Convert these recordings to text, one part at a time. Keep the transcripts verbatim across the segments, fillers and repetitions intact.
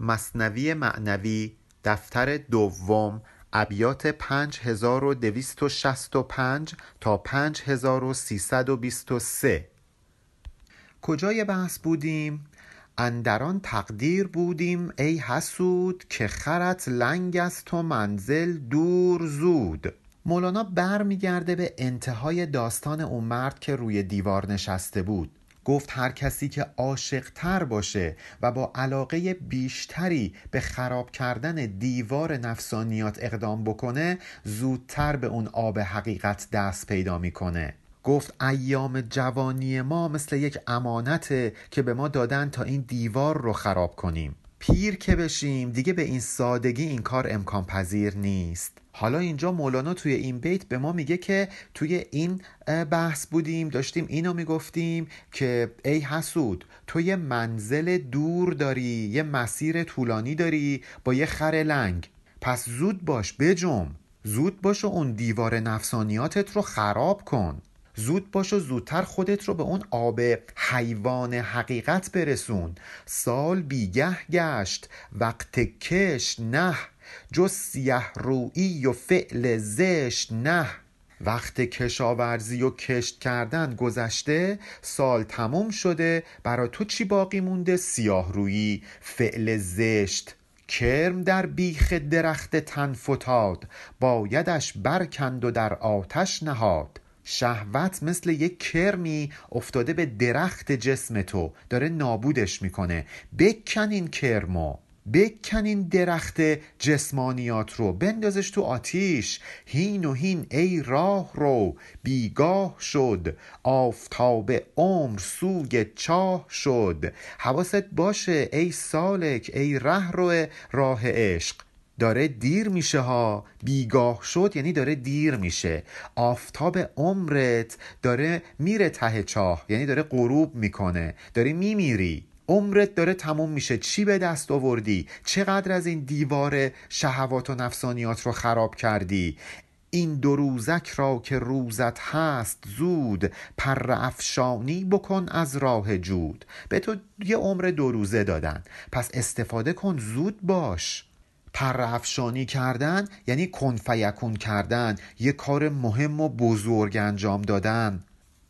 مثنوی معنوی دفتر دوم ابیات پنج هزار و دویست و شصت و پنج تا پنج هزار و سیصد و بیست و سه. کجای بحث بودیم؟ اندران تقدیر بودیم ای حسود، که خرت لنگ است و منزل دور زود. مولانا بر میگرده به انتهای داستان اون مرد که روی دیوار نشسته بود. گفت هر کسی که عاشق تر باشه و با علاقه بیشتری به خراب کردن دیوار نفسانیات اقدام بکنه، زودتر به اون آب حقیقت دست پیدا میکنه. گفت ایام جوانی ما مثل یک امانته که به ما دادن تا این دیوار رو خراب کنیم. پیر که بشیم دیگه به این سادگی این کار امکان پذیر نیست. حالا اینجا مولانا توی این بیت به ما میگه که توی این بحث بودیم، داشتیم اینو میگفتیم که ای حسود، تو یه منزل دور داری، یه مسیر طولانی داری با یه خر لنگ، پس زود باش بجم، زود باش و اون دیوار نفسانیاتت رو خراب کن، زود باش و زودتر خودت رو به اون آب حیوان حقیقت برسون. سال بیگه گشت وقت کش نه، جز سیه رویی و فعل زشت نه. وقت کشاورزی و کشت کردن گذشته، سال تموم شده، برای تو چی باقی مونده؟ سیاه رویی، فعل زشت. کرم در بیخ درخت تن فتاد، بایدش برکند و در آتش نهاد. شهوت مثل یک کرمی افتاده به درخت جسم تو، داره نابودش میکنه. بکن این کرمو، بکن این درخت جسمانیات رو، بندازش تو آتیش. هین و هین ای راه رو، بیگاه شد آفتاب عمر سوی چاه شد. حواست باشه ای سالک، ای ره رو راه عشق، داره دیر میشه ها. بیگاه شد یعنی داره دیر میشه. آفتاب عمرت داره میره ته چاه، یعنی داره غروب میکنه، داره میمیری، عمرت داره تموم میشه. چی به دست آوردی؟ چقدر از این دیوار شهوات و نفسانیات رو خراب کردی؟ این دو روزک را که روزت هست زود، پر افشانی بکن از راه جود. به تو یه عمر دو روزه دادن، پس استفاده کن، زود باش. پر افشانی کردن یعنی کن فیکون کردن، یه کار مهم و بزرگ انجام دادن.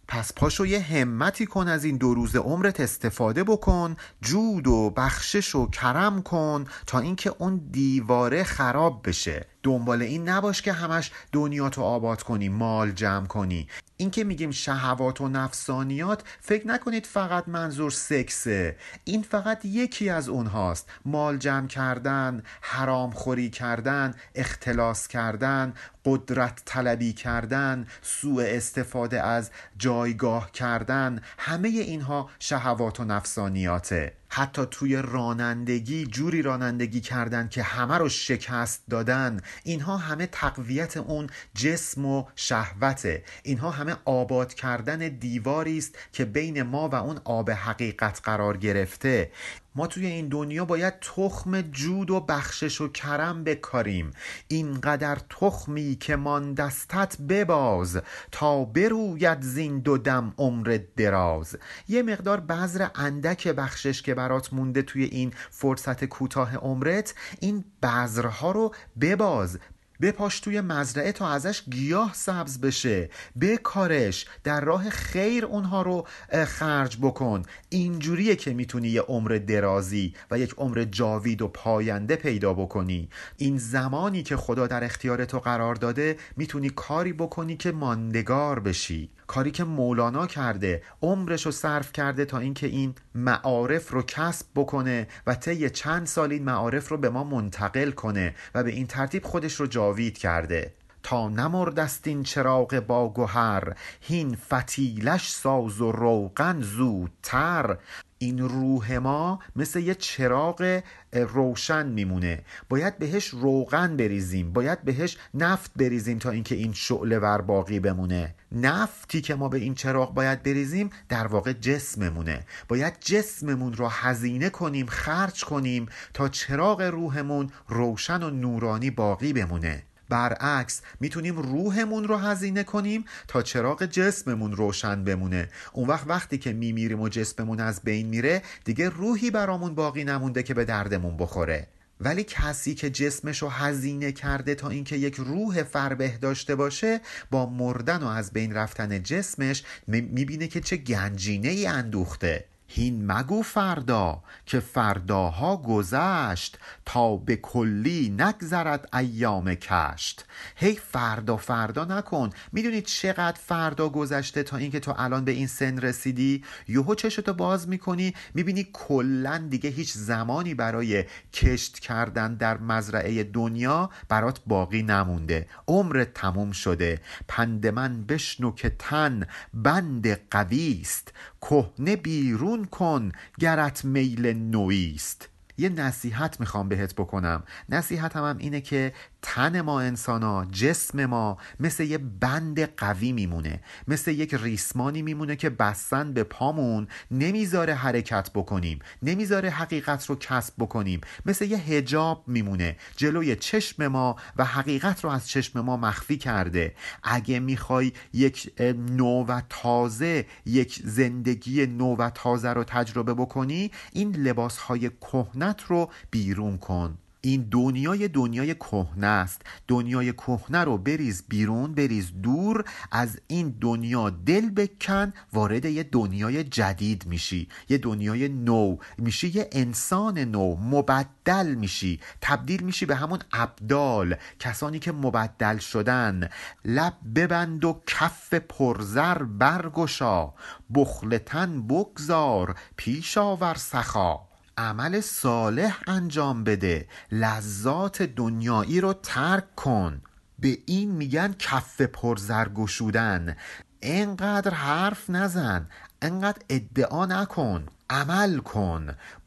پس پاشو یه همتی کن، از این دو روز عمرت استفاده بکن، جود و بخشش و کرم کن تا اینکه اون دیواره خراب بشه. دنبال این نباش که همش دنیاتو آباد کنی، مال جمع کنی. این که میگیم شهوات و نفسانیات، فکر نکنید فقط منظور سکسه. این فقط یکی از اونهاست. مال جمع کردن، حرام خوری کردن، اختلاس کردن، قدرت طلبی کردن، سوء استفاده از جایگاه کردن، همه اینها شهوات و نفسانیاته. حتی توی رانندگی جوری رانندگی کردن که همه رو شکست دادن، اینها همه تقویت اون جسم و شهوته. اینها همه آباد کردن دیواری است که بین ما و اون آب حقیقت قرار گرفته. ما توی این دنیا باید تخم جود و بخشش و کرم بکاریم. اینقدر تخمی که ماندستت بباز، تا بروید زین دو دم عمر دراز. یه مقدار بذر اندک بخشش که برات مونده توی این فرصت کوتاه عمرت، این بذرها رو بباز، بپاش توی مزرعه تا ازش گیاه سبز بشه، بکارش، در راه خیر اونها رو خرج بکن. اینجوریه که میتونی یه عمر درازی و یک عمر جاوید و پاینده پیدا بکنی. این زمانی که خدا در اختیار تو قرار داده، میتونی کاری بکنی که ماندگار بشی. کاری که مولانا کرده، عمرش رو صرف کرده تا اینکه این معارف رو کسب بکنه و طی چند سال این معارف رو به ما منتقل کنه و به این ترتیب خودش رو جاوید کرده. تا نمردست این چراغ با گوهر، هین فتیلش ساز و روغن زودتر. این روح ما مثل یه چراغ روشن میمونه، باید بهش روغن بریزیم، باید بهش نفت بریزیم تا اینکه این شعله ور باقی بمونه. نفتی که ما به این چراغ باید بریزیم در واقع جسممونه. باید جسممون رو هزینه کنیم، خرج کنیم تا چراغ روحمون روشن و نورانی باقی بمونه. برعکس میتونیم روحمون رو هزینه کنیم تا چراغ جسممون روشن بمونه. اون وقت وقتی که میمیریم و جسممون از بین میره، دیگه روحی برامون باقی نمونده که به دردمون بخوره. ولی کسی که جسمشو هزینه کرده تا اینکه یک روح فربه داشته باشه، با مردن و از بین رفتن جسمش میبینه که چه گنجینه ای اندوخته. هین مگو فردا که فرداها گذشت، تا به کلی نگذرد ایام کشت. هی فردا فردا نکن. میدونی چقدر فردا گذشته تا اینکه تو الان به این سن رسیدی؟ یهو چشتو باز میکنی میبینی کلا دیگه هیچ زمانی برای کشت کردن در مزرعه دنیا برات باقی نمونده. عمرت تموم شده. پند من بشنو که تن بند قویست، کهنه بیرون کن گرت میل نویست. یه نصیحت میخوام بهت بکنم. نصیحتم هم اینه که تن ما انسانا، جسم ما، مثل یه بند قوی میمونه، مثل یک ریسمانی میمونه که بستن به پامون نمیذاره حرکت بکنیم، نمیذاره حقیقت رو کسب بکنیم. مثل یه حجاب میمونه جلوی چشم ما و حقیقت رو از چشم ما مخفی کرده. اگه میخوای یک نو و تازه، یک زندگی نو و تازه رو تجربه بکنی، این لباسهای کهنت رو بیرون کن. این دنیای دنیای کهنه است. دنیای کهنه رو بریز بیرون، بریز دور. از این دنیا دل بکن، وارد یه دنیای جدید میشی، یه دنیای نو میشی، یه انسان نو، مبدل میشی، تبدیل میشی به همون ابدال، کسانی که مبدل شدن. لب ببند و کف پرزر برگشا، بخلتن بگذار پیش آور سخا. عمل صالح انجام بده، لذات دنیایی رو ترک کن. به این میگن کف پرزرگشودن. اینقدر حرف نزن، اینقدر ادعا نکن، عمل کن.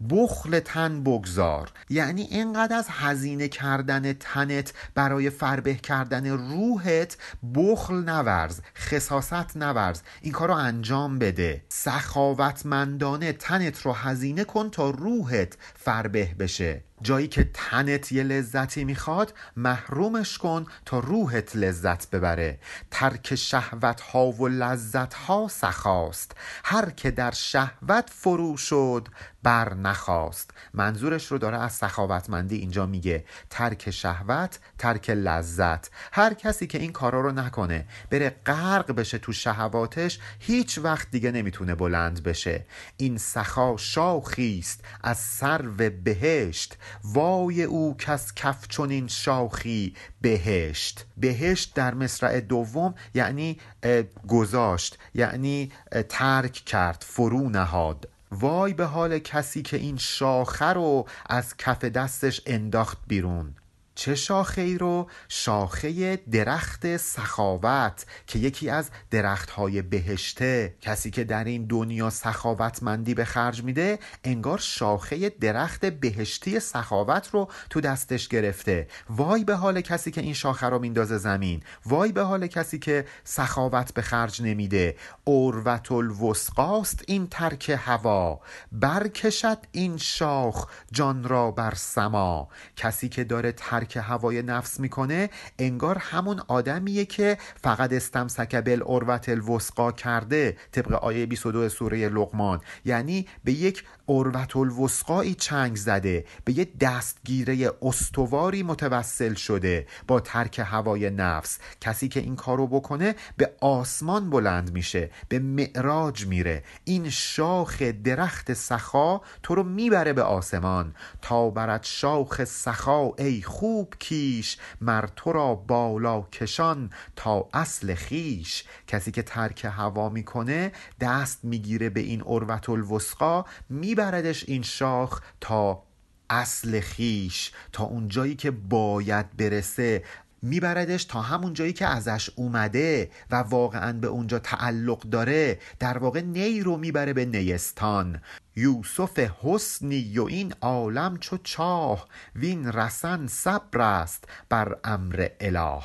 بخل تن بگذار، یعنی اینقدر از هزینه کردن تنت برای فربه کردن روحت بخل نورز، خساست نورز. این کار رو انجام بده. سخاوتمندانه تنت رو هزینه کن تا روحت فربه بشه. جایی که تنت یه لذتی میخواد، محرومش کن تا روحت لذت ببره. ترک شهوت ها و لذت ها سخاست، هر که در شهوت فرو شد بر نخواست. منظورش رو داره از سخاوتمندی اینجا میگه. ترک شهوت، ترک لذت. هر کسی که این کارا رو نکنه، بره غرق بشه تو شهواتش، هیچ وقت دیگه نمیتونه بلند بشه. این سخا شاخیست از سرو بهشت، وای او کس کف چنین شاخی بهشت. بهشت در مصرع دوم یعنی گذاشت، یعنی ترک کرد، فرو نهاد. وای به حال کسی که این شاخه رو از کف دستش انداخت بیرون. چه شاخه‌ای رو؟ شاخه درخت سخاوت که یکی از درخت‌های بهشته. کسی که در این دنیا سخاوتمندی به خرج میده، انگار شاخه درخت بهشتی سخاوت رو تو دستش گرفته. وای به حال کسی که این شاخه رو میندازه زمین. وای به حال کسی که سخاوت به خرج نمیده. عروة الوثقاست این ترک هوا، برکشد این شاخ جان را بر سما. کسی که داره ترک هوای نفس میکنه، انگار همون آدمیه که فقط استمسک بالعروة الوثقی کرده، طبق آیه بیست و دو سوره لقمان. یعنی به یک عروة الوثقی چنگ زده، به یک دستگیره استواری متوسل شده با ترک هوای نفس. کسی که این کارو بکنه به آسمان بلند میشه، به معراج میره. این شاخ درخت سخا تو رو میبره به آسمان. تا برد شاخ سخا ای خوب کیش، مر تو را بالا کشان تا اصل خیش. کسی که ترک هوا میکنه، دست میگیره به این عروة الوثقی، میبردش این شاخ تا اصل خیش، تا اون جایی که باید برسه. میبردش تا همون جایی که ازش اومده و واقعا به اونجا تعلق داره. در واقع نی رو میبره به نیستان. یوسف حسنی و این عالم چو چاه، وین رسن صبر است بر امر اله.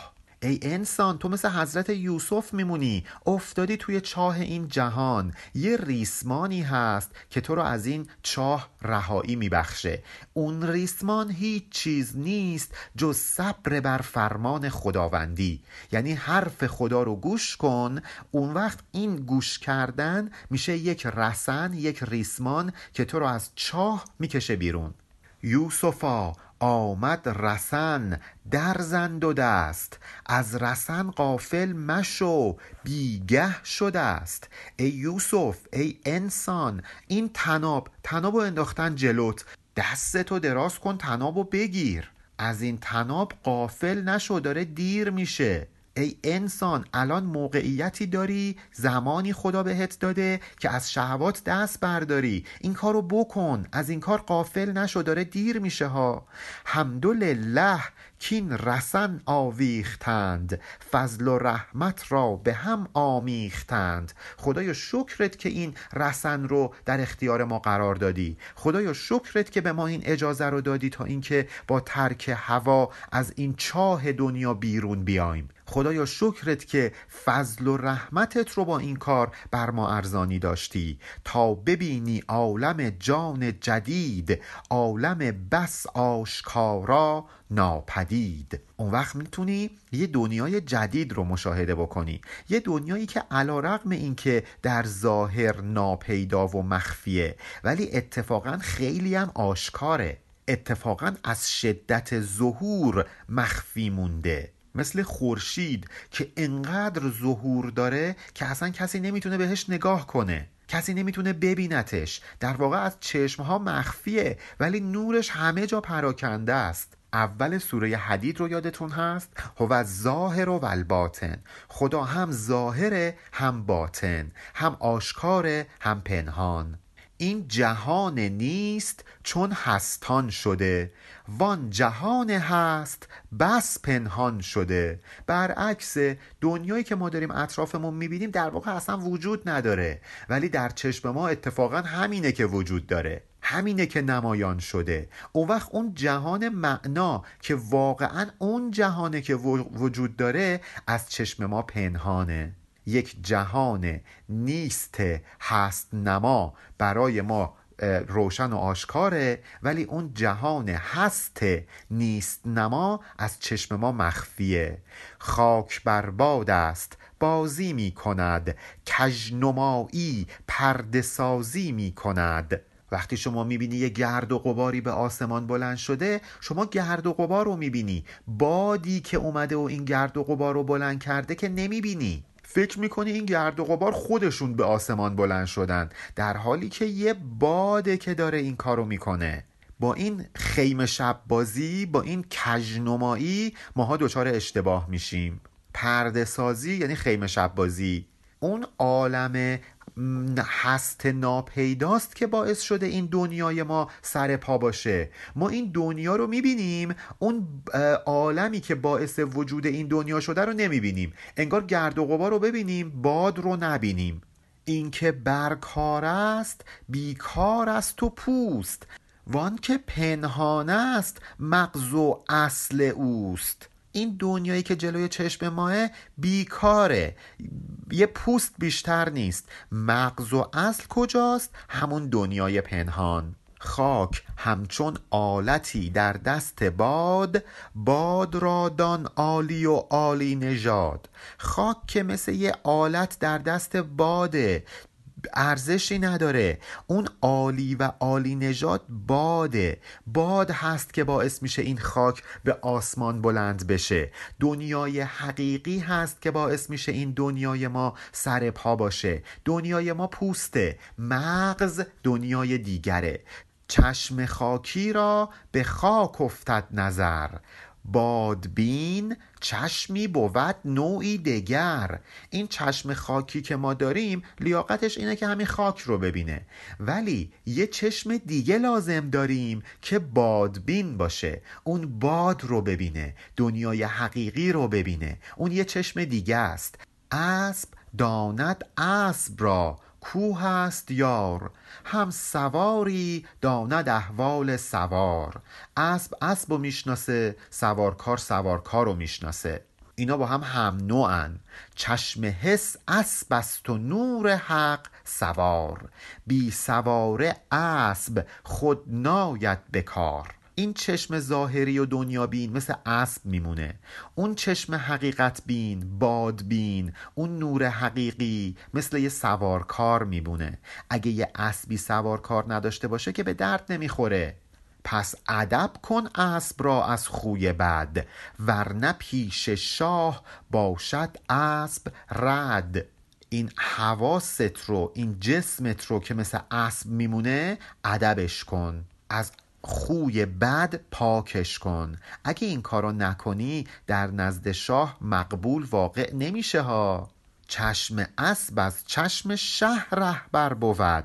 ای انسان، تو مثل حضرت یوسف میمونی، افتادی توی چاه این جهان، یه ریسمانی هست که تو رو از این چاه رهایی میبخشه. اون ریسمان هیچ چیز نیست جز صبر بر فرمان خداوندی. یعنی حرف خدا رو گوش کن، اون وقت این گوش کردن میشه یک رسن، یک ریسمان که تو رو از چاه میکشه بیرون. یوسفا آمد رسن، در زند و دست، از رسن غافل مشو، بیگه شده است. ای یوسف، ای انسان، این تناب تنابو انداختن جلوت، دستتو دراز کن، تنابو بگیر، از این تناب غافل نشو، داره دیر میشه. ای انسان، الان موقعیتی داری، زمانی خدا بهت داده که از شهوات دست برداری، این کارو بکن، از این کار غافل نشو، داره دیر میشه ها. حمدالله کین رسن آویختند، فضل و رحمت را به هم آمیختند. خدایا شکرت که این رسن رو در اختیار ما قرار دادی، خدایا شکرت که به ما این اجازه رو دادی تا اینکه با ترک هوا از این چاه دنیا بیرون بیایم. خدایا شکرت که فضل و رحمتت رو با این کار بر ما ارزانی داشتی تا ببینی عالم جان جدید، عالم بس آشکارا ناپدید. اون وقت میتونی یه دنیای جدید رو مشاهده بکنی، یه دنیایی که علی رغم این که در ظاهر ناپیدا و مخفیه، ولی اتفاقا خیلی هم آشکاره، اتفاقا از شدت ظهور مخفی مونده، مثل خورشید که انقدر ظهور داره که اصلا کسی نمیتونه بهش نگاه کنه، کسی نمیتونه ببینتش، در واقع از چشمها مخفیه ولی نورش همه جا پراکنده است. اول سوره حدید رو یادتون هست، هو الظاهر و الباطن، خدا هم ظاهره هم باطن، هم آشکاره هم پنهان. این جهان نیست چون هستان شده، وان جهان هست بس پنهان شده. برعکس دنیایی که ما داریم اطرافمون میبینیم در واقع اصلا وجود نداره، ولی در چشم ما اتفاقا همینه که وجود داره، همینه که نمایان شده. اون وقت اون جهان معنا که واقعا اون جهانه که وجود داره از چشم ما پنهانه. یک جهان نیست هست نما برای ما روشن و آشکاره، ولی اون جهان هست نیست نما از چشم ما مخفیه. خاک بر باد است بازی می کند، کژنمایی پرده سازی می کند. وقتی شما میبینی یه گرد و غباری به آسمان بلند شده، شما گرد و غبار رو میبینی، بادی که اومده و این گرد و غبار رو بلند کرده که نمیبینی، فکر میکنی این گرد و غبار خودشون به آسمان بلند شدن، در حالی که یه باده که داره این کارو میکنه. با این خیمه شب بازی، با این کژنمایی ماها دچار اشتباه میشیم. پرده سازی یعنی خیمه شب بازی، اون عالم هست ناپیداست که باعث شده این دنیای ما سر پا باشه. ما این دنیا رو میبینیم، اون عالمی که باعث وجود این دنیا شده رو نمیبینیم، انگار گرد و غبار رو ببینیم باد رو نبینیم. این که برکار است بیکار است و پوست، وان که پنهان است مغز و اصل اوست. این دنیایی که جلوی چشم ماه بیکاره، یه پوست بیشتر نیست، مغز و اصل کجاست؟ همون دنیای پنهان. خاک همچون آلتی در دست باد، باد را دان عالی و عالی نژاد. خاک که مثل یه آلت در دست باده، ارزشی نداره، اون عالی و عالی نژاد باده، باد هست که باعث میشه این خاک به آسمان بلند بشه. دنیای حقیقی هست که باعث میشه این دنیای ما سر پا باشه. دنیای ما پوسته، مغز دنیای دیگره. چشم خاکی را به خاک افتد نظر، بادبین چشمی بود نوعی دگر. این چشم خاکی که ما داریم لیاقتش اینه که همین خاک رو ببینه، ولی یه چشم دیگه لازم داریم که بادبین باشه، اون باد رو ببینه، دنیای حقیقی رو ببینه، اون یه چشم دیگه است. اسب داند اسب را کوه است یار، هم سواری داند احوال سوار. اسب اسب رو میشناسه، سوارکار سوارکار رو میشناسه. اینا با هم هم نوعن. چشم حس اسب است و نور حق سوار، بی سواره اسب خود ناید بکار. این چشم ظاهری و دنیا بین مثل اسب میمونه، اون چشم حقیقت بین، باد بین، اون نور حقیقی مثل یه سوارکار میمونه. اگه یه اسبی سوارکار نداشته باشه که به درد نمیخوره. پس ادب کن اسب را از خوی بد، ورنه پیش شاه باشد اسب رد. این حواست رو، این جسمت رو که مثل اسب میمونه ادبش کن، از خوی بد پاکش کن. اگه این کارو نکنی در نزد شاه مقبول واقع نمیشه ها. چشم اسب از چشم شه رهبر بود،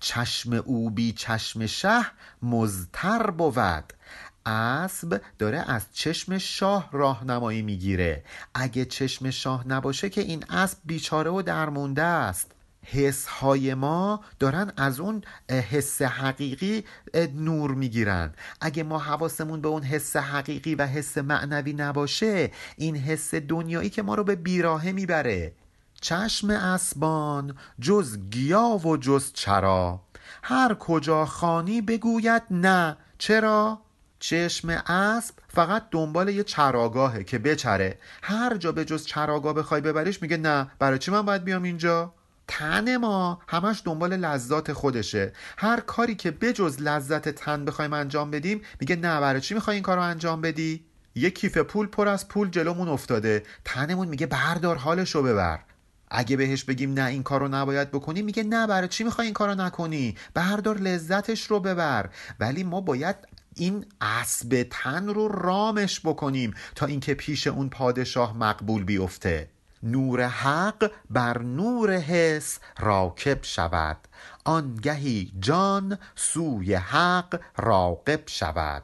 چشم او بی چشم شه مضطر بود. اسب داره از چشم شاه راهنمایی میگیره، اگه چشم شاه نباشه که این اسب بیچاره و درمونده است. حس های ما دارن از اون حس حقیقی نور میگیرن. اگه ما حواسمون به اون حس حقیقی و حس معنوی نباشه، این حس دنیایی که ما رو به بیراهه میبره. چشم اسبان جز گیا و جز چرا، هر کجا خانی بگوید نه چرا. چشم اسب فقط دنبال یه چراگاهه که بچره، هر جا به جز چراگاه بخوای ببریش میگه نه، برای چی من باید بیام اینجا؟ تن ما همش دنبال لذات خودشه، هر کاری که بجز لذت تن بخوایم انجام بدیم میگه نه، برای چی میخوای این کارو انجام بدی؟ یه کیف پول پر از پول جلومون افتاده، تنمون میگه بردار حالشو ببر. اگه بهش بگیم نه این کارو نباید بکنی میگه نه، برای چی میخوای این کارو نکنی؟ بردار لذتش رو ببر. ولی ما باید این اسب تن رو رامش بکنیم تا اینکه پیش اون پادشاه مقبول بیفته. نور حق بر نور حس راکب شود، آنگهی جان سوی حق راقب شود.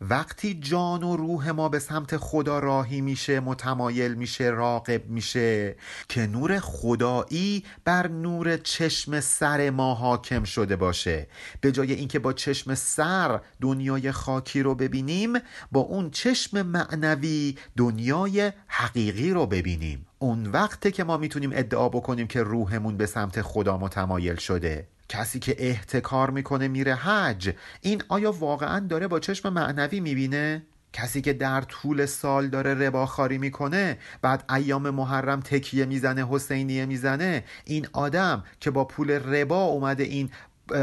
وقتی جان و روح ما به سمت خدا راهی میشه، متمایل میشه، راقب میشه که نور خدایی بر نور چشم سر ما حاکم شده باشه. به جای اینکه با چشم سر دنیای خاکی رو ببینیم، با اون چشم معنوی دنیای حقیقی رو ببینیم. اون وقته که ما میتونیم ادعا بکنیم که روحمون به سمت خدا متمایل شده. کسی که احتکار میکنه میره حج، این آیا واقعا داره با چشم معنوی میبینه؟ کسی که در طول سال داره رباخواری میکنه، بعد ایام محرم تکیه میزنه، حسینیه میزنه، این آدم که با پول ربا اومده این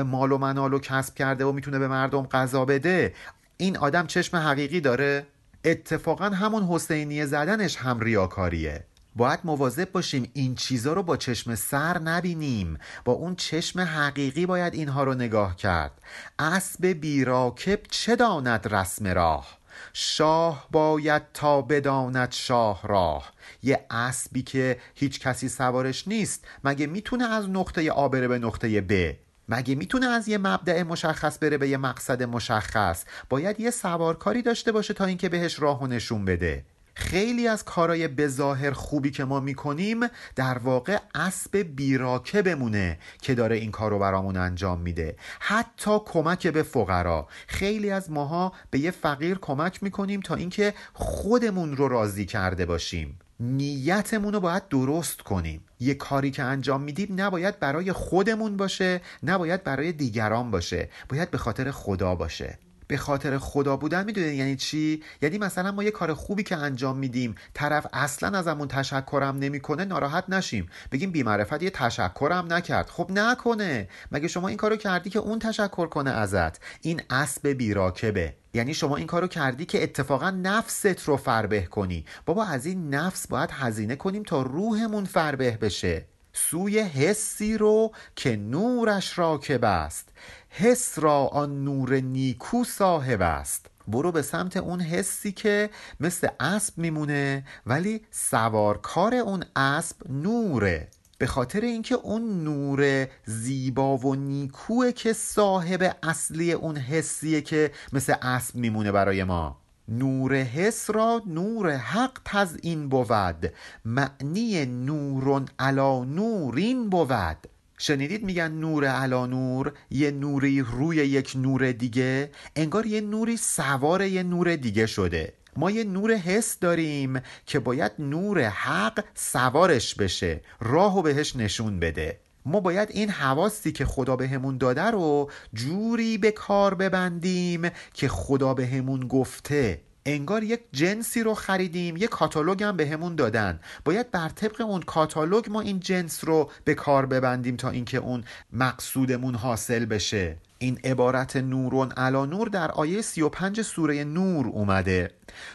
مال و منال رو کسب کرده و میتونه به مردم غذا بده، این آدم چشم حقیقی داره؟ اتفاقا همون حسینیه زدنش هم ریاکاریه. باید مواظب باشیم این چیزا رو با چشم سر نبینیم، با اون چشم حقیقی باید اینها رو نگاه کرد. اسب بی راکب چه داند رسم راه، شاه باید تا بداند شاه راه. یه اسبی که هیچ کسی سوارش نیست مگه میتونه از نقطه آ بره به نقطه ب؟ مگه میتونه از یه مبدأ مشخص بره به یه مقصد مشخص؟ باید یه سوارکاری داشته باشه تا اینکه بهش راهو نشون بده. خیلی از کارهای بظاهر خوبی که ما میکنیم در واقع اسب بیراکه بمونه که داره این کارو برامون انجام میده. حتی کمک به فقرا، خیلی از ماها به یه فقیر کمک میکنیم تا اینکه خودمون رو راضی کرده باشیم. نیتمون رو باید درست کنیم. یه کاری که انجام میدیم نباید برای خودمون باشه، نباید برای دیگران باشه، باید به خاطر خدا باشه. به خاطر خدا بودن میدونید یعنی چی؟ یعنی مثلا ما یه کار خوبی که انجام میدیم، طرف اصلا ازمون تشکرم نمیکنه، ناراحت نشیم بگیم بی معرفت یه تشکرم نکرد. خب نکنه، مگه شما این کارو کردی که اون تشکر کنه ازت؟ این اسب بیراکبه. یعنی شما این کارو کردی که اتفاقا نفست رو فربه کنی. بابا از این نفس باید هزینه کنیم تا روحمون فربه بشه. سوی حسی رو که نورش راکب است، حس را آن نور نیکو صاحب است. برو به سمت اون حسی که مثل اسب میمونه ولی سوارکار اون اسب نوره، به خاطر اینکه اون نور زیبا و نیکوه که صاحب اصلی اون حسیه که مثل اسب میمونه. برای ما نور حس را نور حق تزیین بود، معنی نورون علا نورین بود. شنیدید میگن نور علا نور؟ یه نوری روی یک نور دیگه، انگار یه نوری سوار یه نور دیگه شده. ما یه نور حس داریم که باید نور حق سوارش بشه، راهو بهش نشون بده. ما باید این حواسی که خدا بهمون داده رو جوری به کار ببندیم که خدا بهمون گفته. انگار یک جنسی رو خریدیم، یک کاتالوگ هم بهمون دادن، باید بر طبق اون کاتالوگ ما این جنس رو به کار ببندیم تا اینکه اون مقصودمون حاصل بشه. این عبارت نورون علا نور در آیه سی و پنج سوره نور اومده.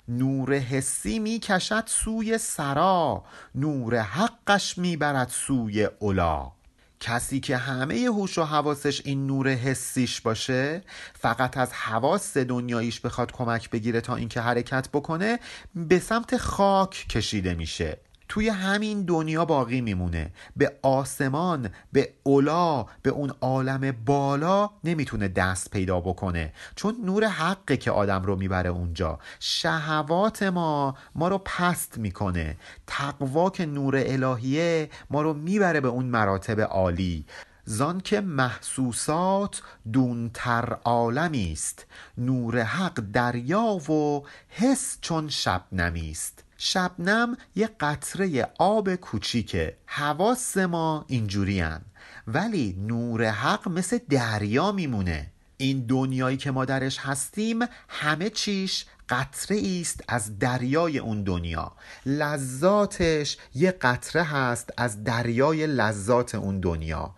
نور حسی می کشد سوی سرا، نور حقش می برد سوی علا. کسی که همه هوش و حواسش این نور حسیش باشه، فقط از حواس دنیاییش بخواد کمک بگیره تا اینکه حرکت بکنه، به سمت خاک کشیده میشه، توی همین دنیا باقی میمونه، به آسمان، به علا، به اون عالم بالا نمیتونه دست پیدا بکنه، چون نور حقه که آدم رو میبره اونجا. شهوات ما ما رو پست میکنه، تقوا که نور الهیه ما رو میبره به اون مراتب عالی. زان که محسوسات دونتر عالمیست، نور حق دریا و حس چون شبنمیست. شبنم یه قطره آب کوچیکه، حواس ما اینجوری هن. ولی نور حق مثل دریا میمونه. این دنیایی که ما درش هستیم همه چیش قطره ایست از دریای اون دنیا، لذاتش یه قطره هست از دریای لذات اون دنیا.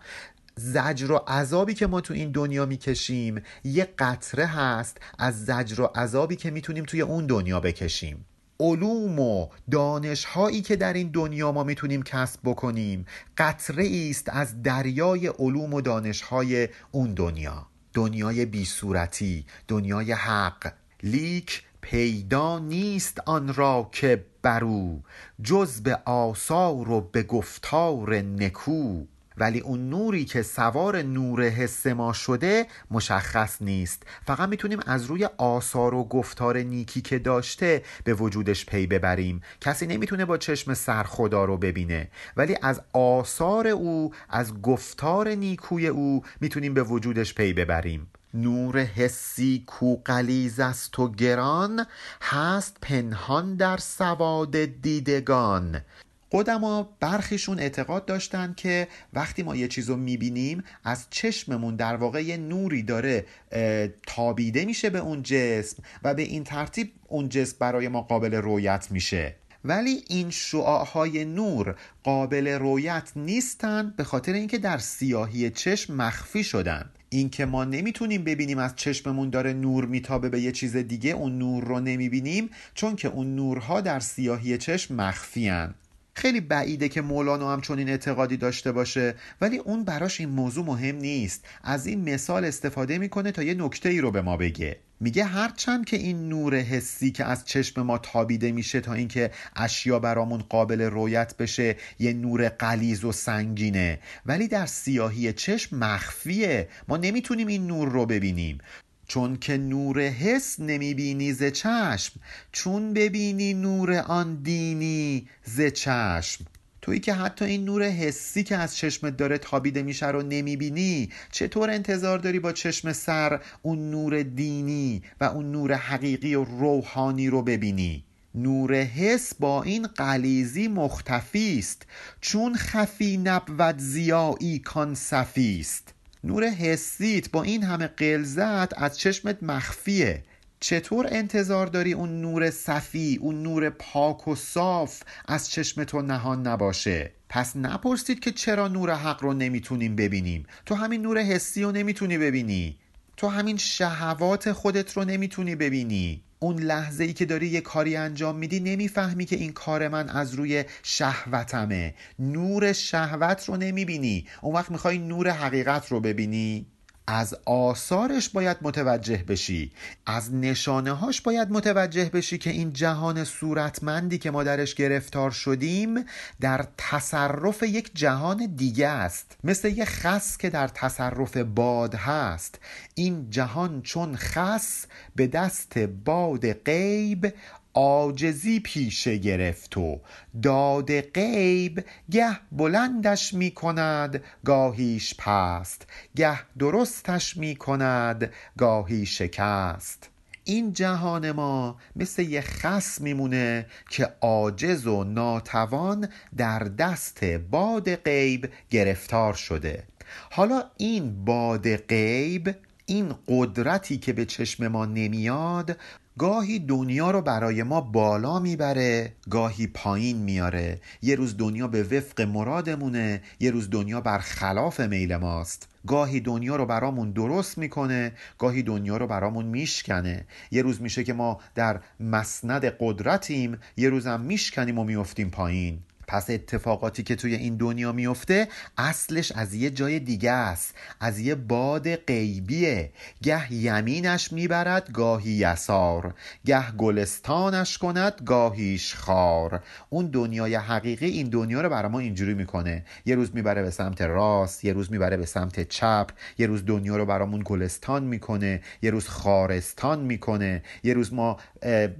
زجر و عذابی که ما تو این دنیا میکشیم یه قطره هست از زجر و عذابی که میتونیم توی اون دنیا بکشیم. علوم و دانش هایی که در این دنیا ما میتونیم کسب بکنیم قطره ایست از دریای علوم و دانش های اون دنیا، دنیای بی صورتی، دنیای حق. لیک پیدا نیست آن را که برو، جز به آثار و به گفتار نکو. ولی اون نوری که سوار نور حس ما شده مشخص نیست، فقط میتونیم از روی آثار و گفتار نیکی که داشته به وجودش پی ببریم. کسی نمیتونه با چشم سر خدا رو ببینه، ولی از آثار او، از گفتار نیکوی او میتونیم به وجودش پی ببریم. نور حسی کو غلیظ است و گران، هست پنهان در سواد دیدگان. قدما برخیشون اعتقاد داشتن که وقتی ما یه چیزو میبینیم از چشممون در واقع یه نوری داره تابیده میشه به اون جسم و به این ترتیب اون جسم برای ما قابل رؤیت میشه. ولی این شعاعهای نور قابل رؤیت نیستن به خاطر اینکه در سیاهی چشم مخفی شدن. این که ما نمیتونیم ببینیم از چشممون داره نور میتابه به یه چیز دیگه، اون نور رو نمیبینیم چون که اون نورها در سیاهی چشم مخفی هن. خیلی بعیده که مولانا هم چنین اعتقادی داشته باشه، ولی اون براش این موضوع مهم نیست. از این مثال استفاده میکنه تا یه نکته ای رو به ما بگه. میگه هرچند که این نور حسی که از چشم ما تابیده میشه تا اینکه اشیا برامون قابل رؤیت بشه یه نور غلیظ و سنگینه، ولی در سیاهی چشم مخفیه، ما نمیتونیم این نور رو ببینیم. چون که نور حس نمیبینی ز چشم، چون ببینی نور آن دینی ز چشم. تویی که حتی این نور حسی که از چشمت داره تابیده میشه رو نمیبینی، چطور انتظار داری با چشم سر اون نور دینی و اون نور حقیقی و روحانی رو ببینی؟ نور حس با این غلیظی مختفی است، چون خفی نبود ضیایی کان صفی است. نور حسیت با این همه غلظت از چشمت مخفیه، چطور انتظار داری اون نور صفی، اون نور پاک و صاف از چشمتو نهان نباشه؟ پس نپرسید که چرا نور حق رو نمیتونیم ببینیم. تو همین نور حسی رو نمیتونی ببینی، تو همین شهوات خودت رو نمیتونی ببینی. اون لحظه ای که داری یه کاری انجام میدی نمیفهمی که این کار من از روی شهوتمه، نور شهوت رو نمیبینی. اون وقت میخوای نور حقیقت رو ببینی، از آثارش باید متوجه بشی، از نشانه هاش باید متوجه بشی که این جهان صورتمندی که ما درش گرفتار شدیم در تصرف یک جهان دیگه است، مثل یه خس که در تصرف باد هست. این جهان چون خس به دست باد غیب، عاجزی پیشه گرفت و داد غیب گه بلندش می کند گاهیش پست، گه درستش می کند گاهی شکست. این جهان ما مثل یه خس میمونه که عاجز و ناتوان در دست باد غیب گرفتار شده. حالا این باد غیب، این قدرتی که به چشم ما نمیاد، گاهی دنیا رو برای ما بالا میبره، گاهی پایین میاره. یه روز دنیا به وفق مرادمونه، یه روز دنیا برخلاف میل ماست. گاهی دنیا رو برامون درست میکنه، گاهی دنیا رو برامون میشکنه. یه روز میشه که ما در مسند قدرتیم، یه روزم میشکنیم و میفتیم پایین. پس اتفاقاتی که توی این دنیا میفته اصلش از یه جای دیگه است، از یه باد غیبیه. گه یمینش میبرد گاهی یسار، گه گلستانش کند گاهیش خار. اون دنیای حقیقی این دنیا رو برای ما اینجوری میکنه، یه روز میبره به سمت راست، یه روز میبره به سمت چپ، یه روز دنیا رو برامون گلستان میکنه، یه روز خارستان میکنه. یه روز ما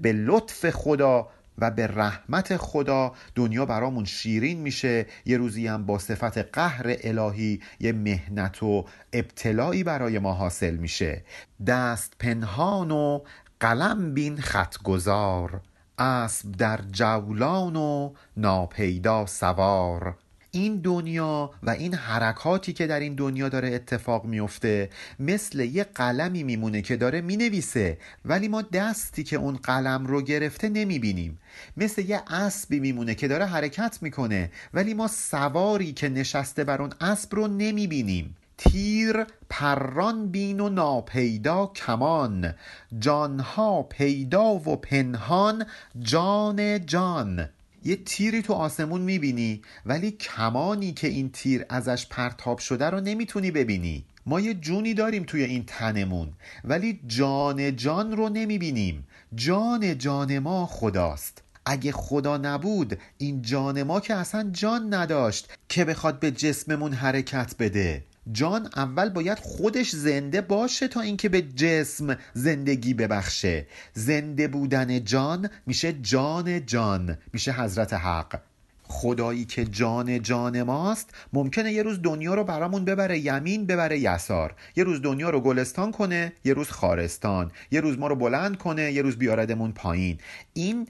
به لطف خدا و به رحمت خدا دنیا برامون شیرین میشه، یه روزی هم با صفت قهر الهی یه مهنت و ابتلایی برای ما حاصل میشه. دست پنهان و قلم بین خطگزار، اسب در جولان و ناپیدا سوار. این دنیا و این حرکاتی که در این دنیا داره اتفاق میفته مثل یه قلمی میمونه که داره مینویسه، ولی ما دستی که اون قلم رو گرفته نمیبینیم. مثل یه اسبی میمونه که داره حرکت میکنه، ولی ما سواری که نشسته بر اون اسب رو نمیبینیم. تیر پران بین و ناپیدا کمان، جانها پیدا و پنهان جان جان. یه تیری تو آسمون میبینی، ولی کمانی که این تیر ازش پرتاب شده رو نمیتونی ببینی. ما یه جونی داریم توی این تنمون، ولی جان جان رو نمیبینیم. جان جان ما خداست. اگه خدا نبود این جان ما که اصلا جان نداشت که بخواد به جسممون حرکت بده. جان اول باید خودش زنده باشه تا اینکه به جسم زندگی ببخشه. زنده بودن جان میشه جان جان، میشه حضرت حق. خدایی که جان جان ماست ممکنه یه روز دنیا رو برامون ببره یمین، ببره یسار. یه روز دنیا رو گلستان کنه، یه روز خارستان. یه روز ما رو بلند کنه، یه روز بیاردمون پایین. این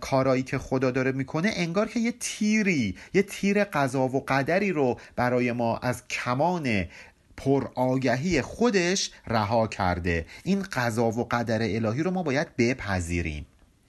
کارایی که خدا داره میکنه انگار که یه تیری، یه تیر قضا و قدری رو برای ما از کمان پرآگهی خودش رها کرده. این قضا و قدر الهی رو ما باید بپذیریم.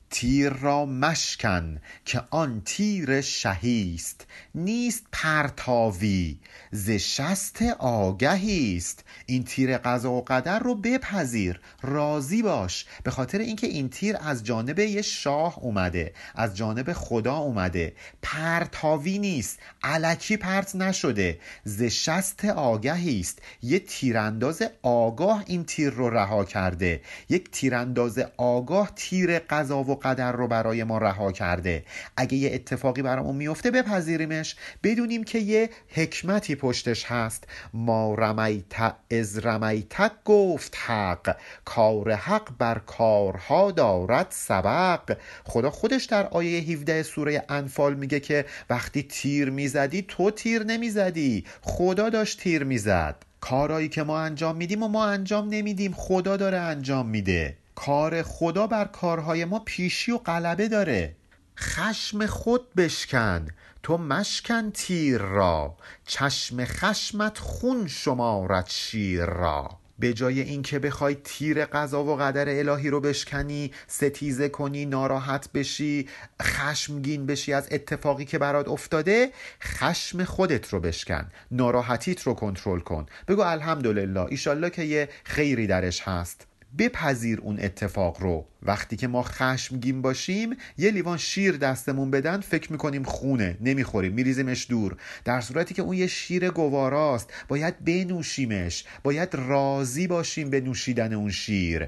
تیر را مشکن که آن تیر شهیست، نیست پرتاوی ز شست آگهیست. این تیر قضا و قدر رو بپذیر، راضی باش، به خاطر اینکه این تیر از جانب یه شاه اومده، از جانب خدا اومده، پرتاوی نیست، الکی پرت نشده. ز شست آگهیست، یه تیرانداز آگاه این تیر رو رها کرده. یک تیرانداز آگاه تیر قضا و قدر رو برای ما رها کرده. اگه یه اتفاقی برامون میفته بپذیریمش، بدونیم که یه حکمتی پشتش هست. ما رمیت از رمیت گفت حق، کار حق بر کارها دارد سبق. خدا خودش در آیه هفده سوره انفال میگه که وقتی تیر میزدی تو تیر نمیزدی، خدا داشت تیر میزد. کارایی که ما انجام میدیم و ما انجام نمیدیم، خدا داره انجام میده. کار خدا بر کارهای ما پیشی و غلبه داره. خشم خود بشکن تو مشکن تیر را، چشم خشمت خون شمارد شیر را. به جای اینکه بخوای تیر قضا و قدر الهی رو بشکنی، ستیزه کنی، ناراحت بشی، خشمگین بشی از اتفاقی که برات افتاده، خشم خودت رو بشکن، ناراحتیت رو کنترل کن. بگو الحمدلله، ایشالله که یه خیری درش هست. بپذیر اون اتفاق رو. وقتی که ما خشمگین باشیم یه لیوان شیر دستمون بدن فکر میکنیم خونه، نمیخوریم، میریزیمش دور، در صورتی که اون یه شیر گواراست، باید بنوشیمش، باید راضی باشیم به نوشیدن اون شیر.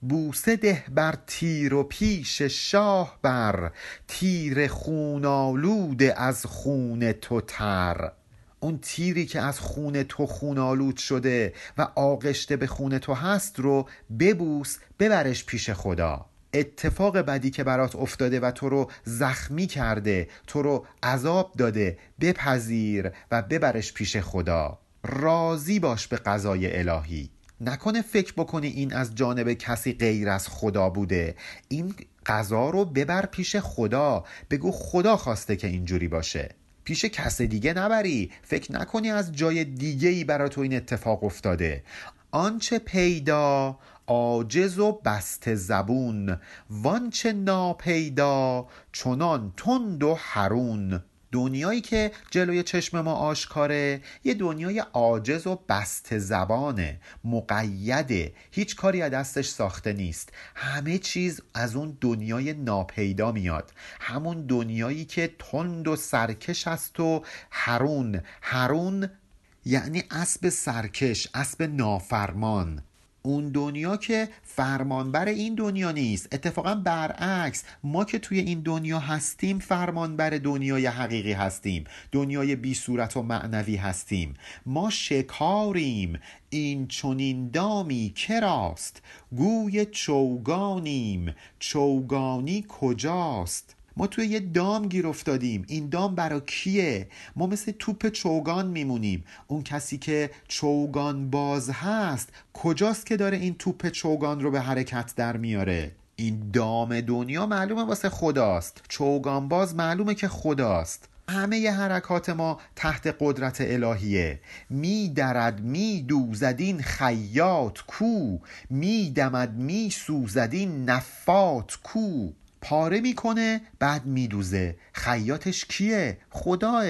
بوسه ده بر تیر و پیش شاه بر، تیر خونالود از خون تو تر. اون تیری که از خون تو خونالود شده و آغشته به خون تو هست رو ببوس، ببرش پیش خدا. اتفاق بدی که برات افتاده و تو رو زخمی کرده، تو رو عذاب داده، بپذیر و ببرش پیش خدا. راضی باش به قضای الهی. نکنه فکر بکنی این از جانب کسی غیر از خدا بوده، این قضا رو ببر پیش خدا، بگو خدا خواسته که اینجوری باشه، پیش کس دیگه نبری، فکر نکنی از جای دیگه‌ای برای تو این اتفاق افتاده. آنچه پیدا عاجز و بسته زبون، وانچه ناپیدا چنان تند و حرون. دنیایی که جلوی چشم ما آشکاره یه دنیای عاجز و بسته زبانه، مقیده، هیچ کاری از دستش ساخته نیست. همه چیز از اون دنیای ناپیدا میاد، همون دنیایی که تند و سرکش است و هرون. هرون یعنی اسب سرکش، اسب نافرمان. اون دنیا که فرمانبر این دنیا نیست، اتفاقا برعکس، ما که توی این دنیا هستیم فرمانبر دنیای حقیقی هستیم، دنیای بی صورت و معنوی هستیم. ما شکاریم این چنین دامی کراست، گوی چوگانیم چوگانی کجاست. ما توی یه دام گیر افتادیم، این دام برای کیه؟ ما مثل توپ چوگان میمونیم. اون کسی که چوگان باز هست کجاست که داره این توپ چوگان رو به حرکت در میاره؟ این دام دنیا معلومه واسه خداست، چوگان باز معلومه که خداست. همه ی حرکات ما تحت قدرت الهیه. می درد می دوزدین خیاط کو، می دمد می سوزدین نفاط کو. پاره میکنه بعد میدوزه، خیاطش کیه؟ خداه.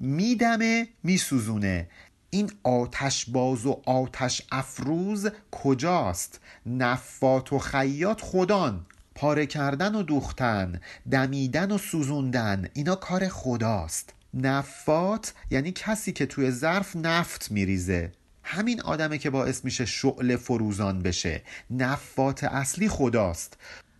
میدمه میسوزونه، این آتش باز و آتش افروز کجاست؟ نفاط و خیاط خدان. پاره کردن و دوختن، دمیدن و سوزوندن، اینا کار خداست. نفاط یعنی کسی که توی ظرف نفت میریزه، همین آدمه که باعث میشه شعله فروزان بشه. نفاط اصلی خداست.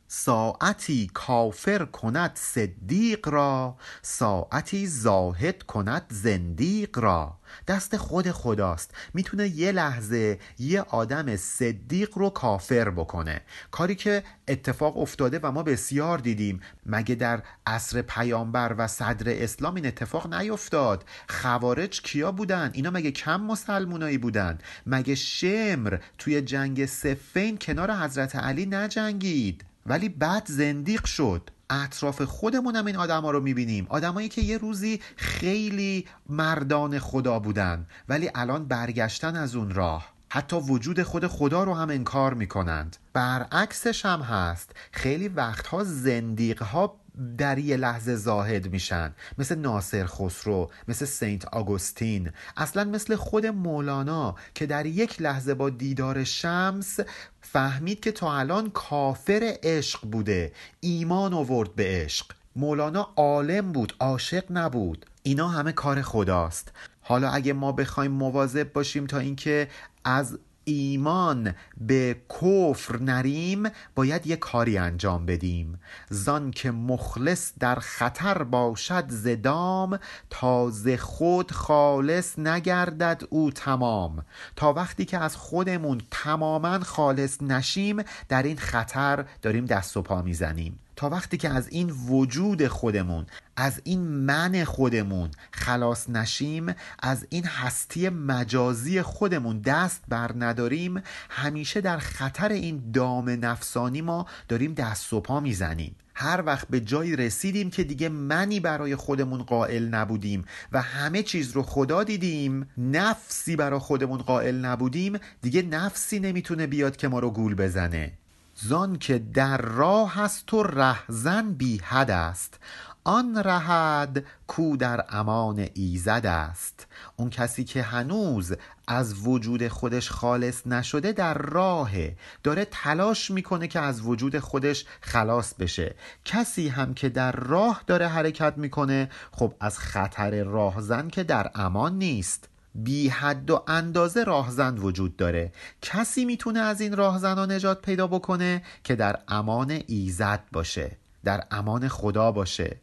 ساعتی کافر کند صدیق را، ساعتی زاهد کند زندیق را. دست خود خداست، میتونه یه لحظه یه آدم صدیق رو کافر بکنه، کاری که اتفاق افتاده و ما بسیار دیدیم. مگه در عصر پیامبر و صدر اسلام این اتفاق نیفتاد؟ خوارج کیا بودن؟ اینا مگه کم مسلمونایی بودن؟ مگه شمر توی جنگ صفین کنار حضرت علی نجنگید ولی بعد زندیق شد؟ اطراف خودمونم این آدم ها رو میبینیم، آدم هایی که یه روزی خیلی مردان خدا بودن ولی الان برگشتن از اون راه، حتی وجود خود خدا رو هم انکار میکنند. برعکسش هم هست، خیلی وقتها زندیق ها در یه لحظه زاهد میشن، مثل ناصر خسرو، مثل سنت آگوستین، اصلا مثل خود مولانا که در یک لحظه با دیدار شمس فهمید که تا الان کافر عشق بوده، ایمان آورد به عشق. مولانا عالم بود، عاشق نبود. اینا همه کار خداست. حالا اگه ما بخوایم مواظب باشیم تا اینکه از ایمان به کفر نریم، باید یه کاری انجام بدیم. زان که مخلص در خطر باشد زدام، تا ز خود خالص نگردد او تمام. تا وقتی که از خودمون تماما خالص نشیم در این خطر داریم دست و پا میزنیم. تا وقتی که از این وجود خودمون، از این من خودمون خلاص نشیم، از این هستی مجازی خودمون دست بر نداریم، همیشه در خطر این دام نفسانی ما داریم دست و پا میزنیم. هر وقت به جایی رسیدیم که دیگه منی برای خودمون قائل نبودیم و همه چیز رو خدا دیدیم، نفسی برای خودمون قائل نبودیم، دیگه نفسی نمیتونه بیاد که ما رو گول بزنه. زان که در راه است و رهزن بی حد است، آن رهد کو در امان ایزد است. اون کسی که هنوز از وجود خودش خالص نشده در راهه، داره تلاش میکنه که از وجود خودش خلاص بشه. کسی هم که در راه داره حرکت میکنه، خب از خطر راهزن که در امان نیست. بی حد و اندازه راهزن وجود داره. کسی میتونه از این راهزنان نجات پیدا بکنه که در امان ایزد باشه، در امان خدا باشه.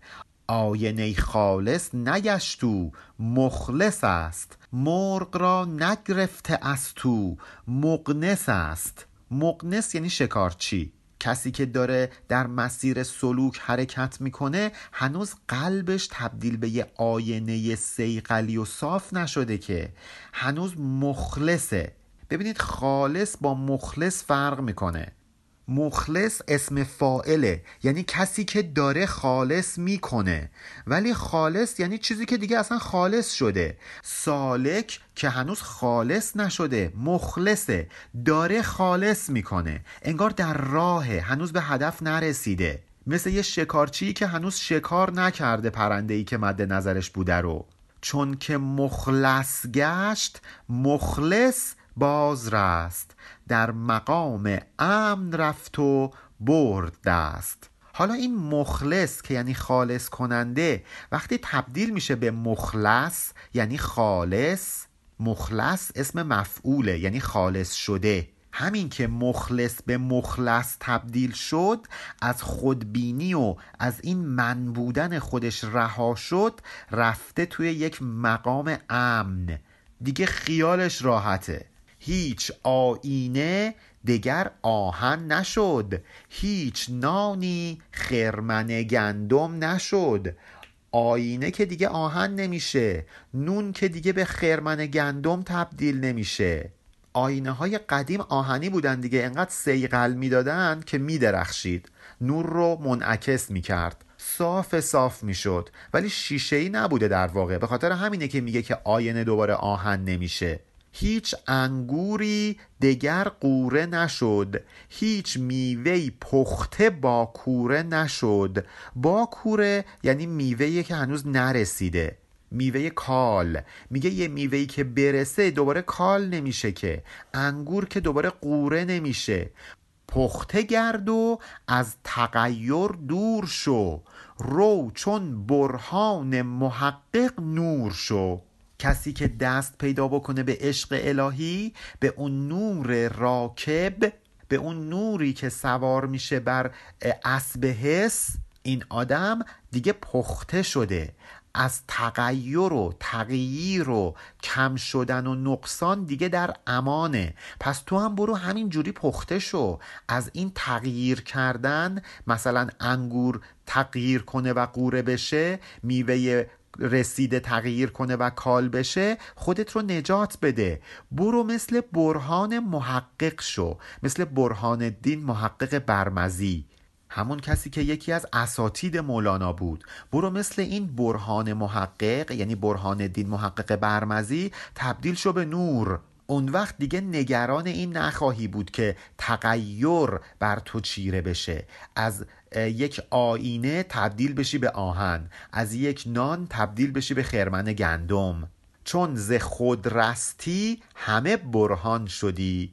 آینه خالص نگشتو مخلص است، مرغ را نگرفته از تو مقنس است. مقنس یعنی شکارچی، کسی که داره در مسیر سلوک حرکت میکنه هنوز قلبش تبدیل به یه آینه صیقلی و صاف نشده، که هنوز مخلصه. ببینید خالص با مخلص فرق میکنه. مخلص اسم فاعله، یعنی کسی که داره خالص میکنه، ولی خالص یعنی چیزی که دیگه اصلا خالص شده. سالک که هنوز خالص نشده، مخلصه، داره خالص میکنه، انگار در راهه، هنوز به هدف نرسیده. مثل یه شکارچی که هنوز شکار نکرده پرنده‌ای که مد نظرش بوده رو. چون که مخلص گشت، مخلص باز رست، در مقام امن رفت و برد دست. حالا این مخلص که یعنی خالص کننده وقتی تبدیل میشه به مخلص یعنی خالص، مخلص اسم مفعوله یعنی خالص شده. همین که مخلص به مخلص تبدیل شد، از خودبینی و از این من بودن خودش رها شد، رفته توی یک مقام امن، دیگه خیالش راحته. هیچ آینه دگر آهن نشد، هیچ نانی خرمن گندم نشد. آینه که دیگه آهن نمیشه، نون که دیگه به خرمن گندم تبدیل نمیشه. آینه های قدیم آهنی بودن دیگه، انقدر صیقل میدادن که میدرخشید، نور رو منعکس میکرد، صاف صاف میشد، ولی شیشه‌ای نبوده در واقع. به خاطر همینه که میگه که آینه دوباره آهن نمیشه. هیچ انگوری دگر قوره نشد، هیچ میوهی پخته با کوره نشد. با کوره یعنی میوهی که هنوز نرسیده، میوه کال. میگه یه میوهی که برسه دوباره کال نمیشه، که انگور که دوباره قوره نمیشه. پخته گرد و از تغییر دور شو، رو چون برهان محقق نور شو. کسی که دست پیدا بکنه به عشق الهی، به اون نور راکب، به اون نوری که سوار میشه بر اسب حس، این آدم دیگه پخته شده. از تغییر و تغییر و کم شدن و نقصان دیگه در امانه. پس تو هم برو همین جوری پخته شو، از این تغییر کردن. مثلا انگور تغییر کنه و قوره بشه، میوه رسیده تغییر کنه و کال بشه، خودت رو نجات بده، برو مثل برهان محقق شو، مثل برهان الدین محقق برمزی، همون کسی که یکی از اساتید مولانا بود. برو مثل این برهان محقق یعنی برهان الدین محقق برمزی تبدیل شو به نور. اون وقت دیگه نگران این نخواهی بود که تغییر بر تو چیره بشه. از یک آینه تبدیل بشی به آهن، از یک نان تبدیل بشی به خرمن گندم. چون ز خود رستی همه برهان شدی،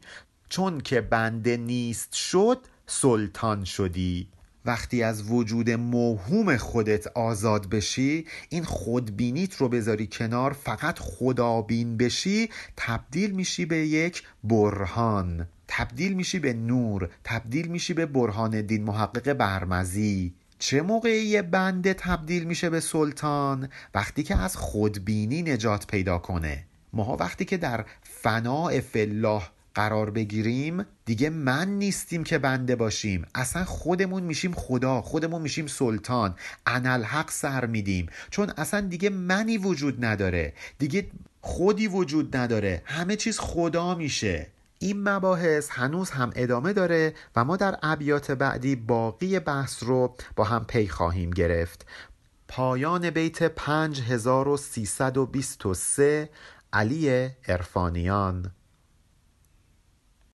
چون که بنده نیست شد سلطان شدی. وقتی از وجود موهوم خودت آزاد بشی، این خودبینیت رو بذاری کنار، فقط خدابین بشی، تبدیل میشی به یک برهان، تبدیل میشی به نور، تبدیل میشی به برهان الدین محقق برمزی. چه موقعی یه بنده تبدیل میشه به سلطان؟ وقتی که از خودبینی نجات پیدا کنه. ماها وقتی که در فناء فالله قرار بگیریم، دیگه من نیستیم که بنده باشیم، اصلا خودمون میشیم خدا، خودمون میشیم سلطان، انالحق سر میدیم. چون اصلا دیگه منی وجود نداره، دیگه خودی وجود نداره، همه چیز خدا میشه. این مباحث هنوز هم ادامه داره و ما در ابیات بعدی باقی بحث رو با هم پی خواهیم گرفت. پایان بیت پنج هزار و سیصد و بیست و سه، علی عرفانیان.